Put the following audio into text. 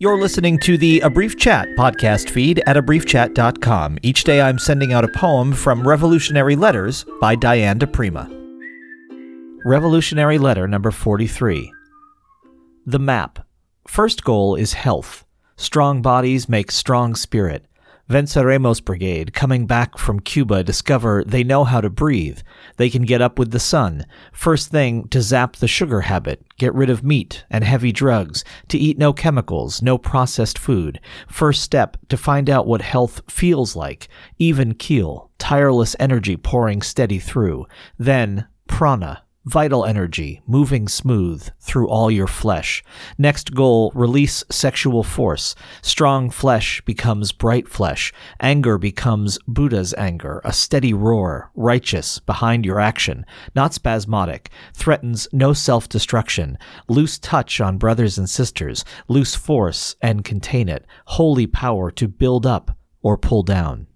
You're listening to the A Brief Chat podcast feed at abriefchat.com. Each day I'm sending out a poem from Revolutionary Letters by Diane di Prima. Revolutionary Letter number 43. The Map. First goal is health. Strong bodies make strong spirit. Venceremos Brigade, coming back from Cuba, discover they know how to breathe. They can get up with the sun. First thing, to zap the sugar habit, get rid of meat and heavy drugs, to eat no chemicals, no processed food. First step, to find out what health feels like. Even keel, tireless energy pouring steady through. Then, prana. Vital energy, moving smooth through all your flesh. Next goal, release sexual force. Strong flesh becomes bright flesh. Anger becomes Buddha's anger, a steady roar, righteous, behind your action. Not spasmodic, threatens no self-destruction. Loose touch on brothers and sisters. Loose force and contain it. Holy power to build up or pull down.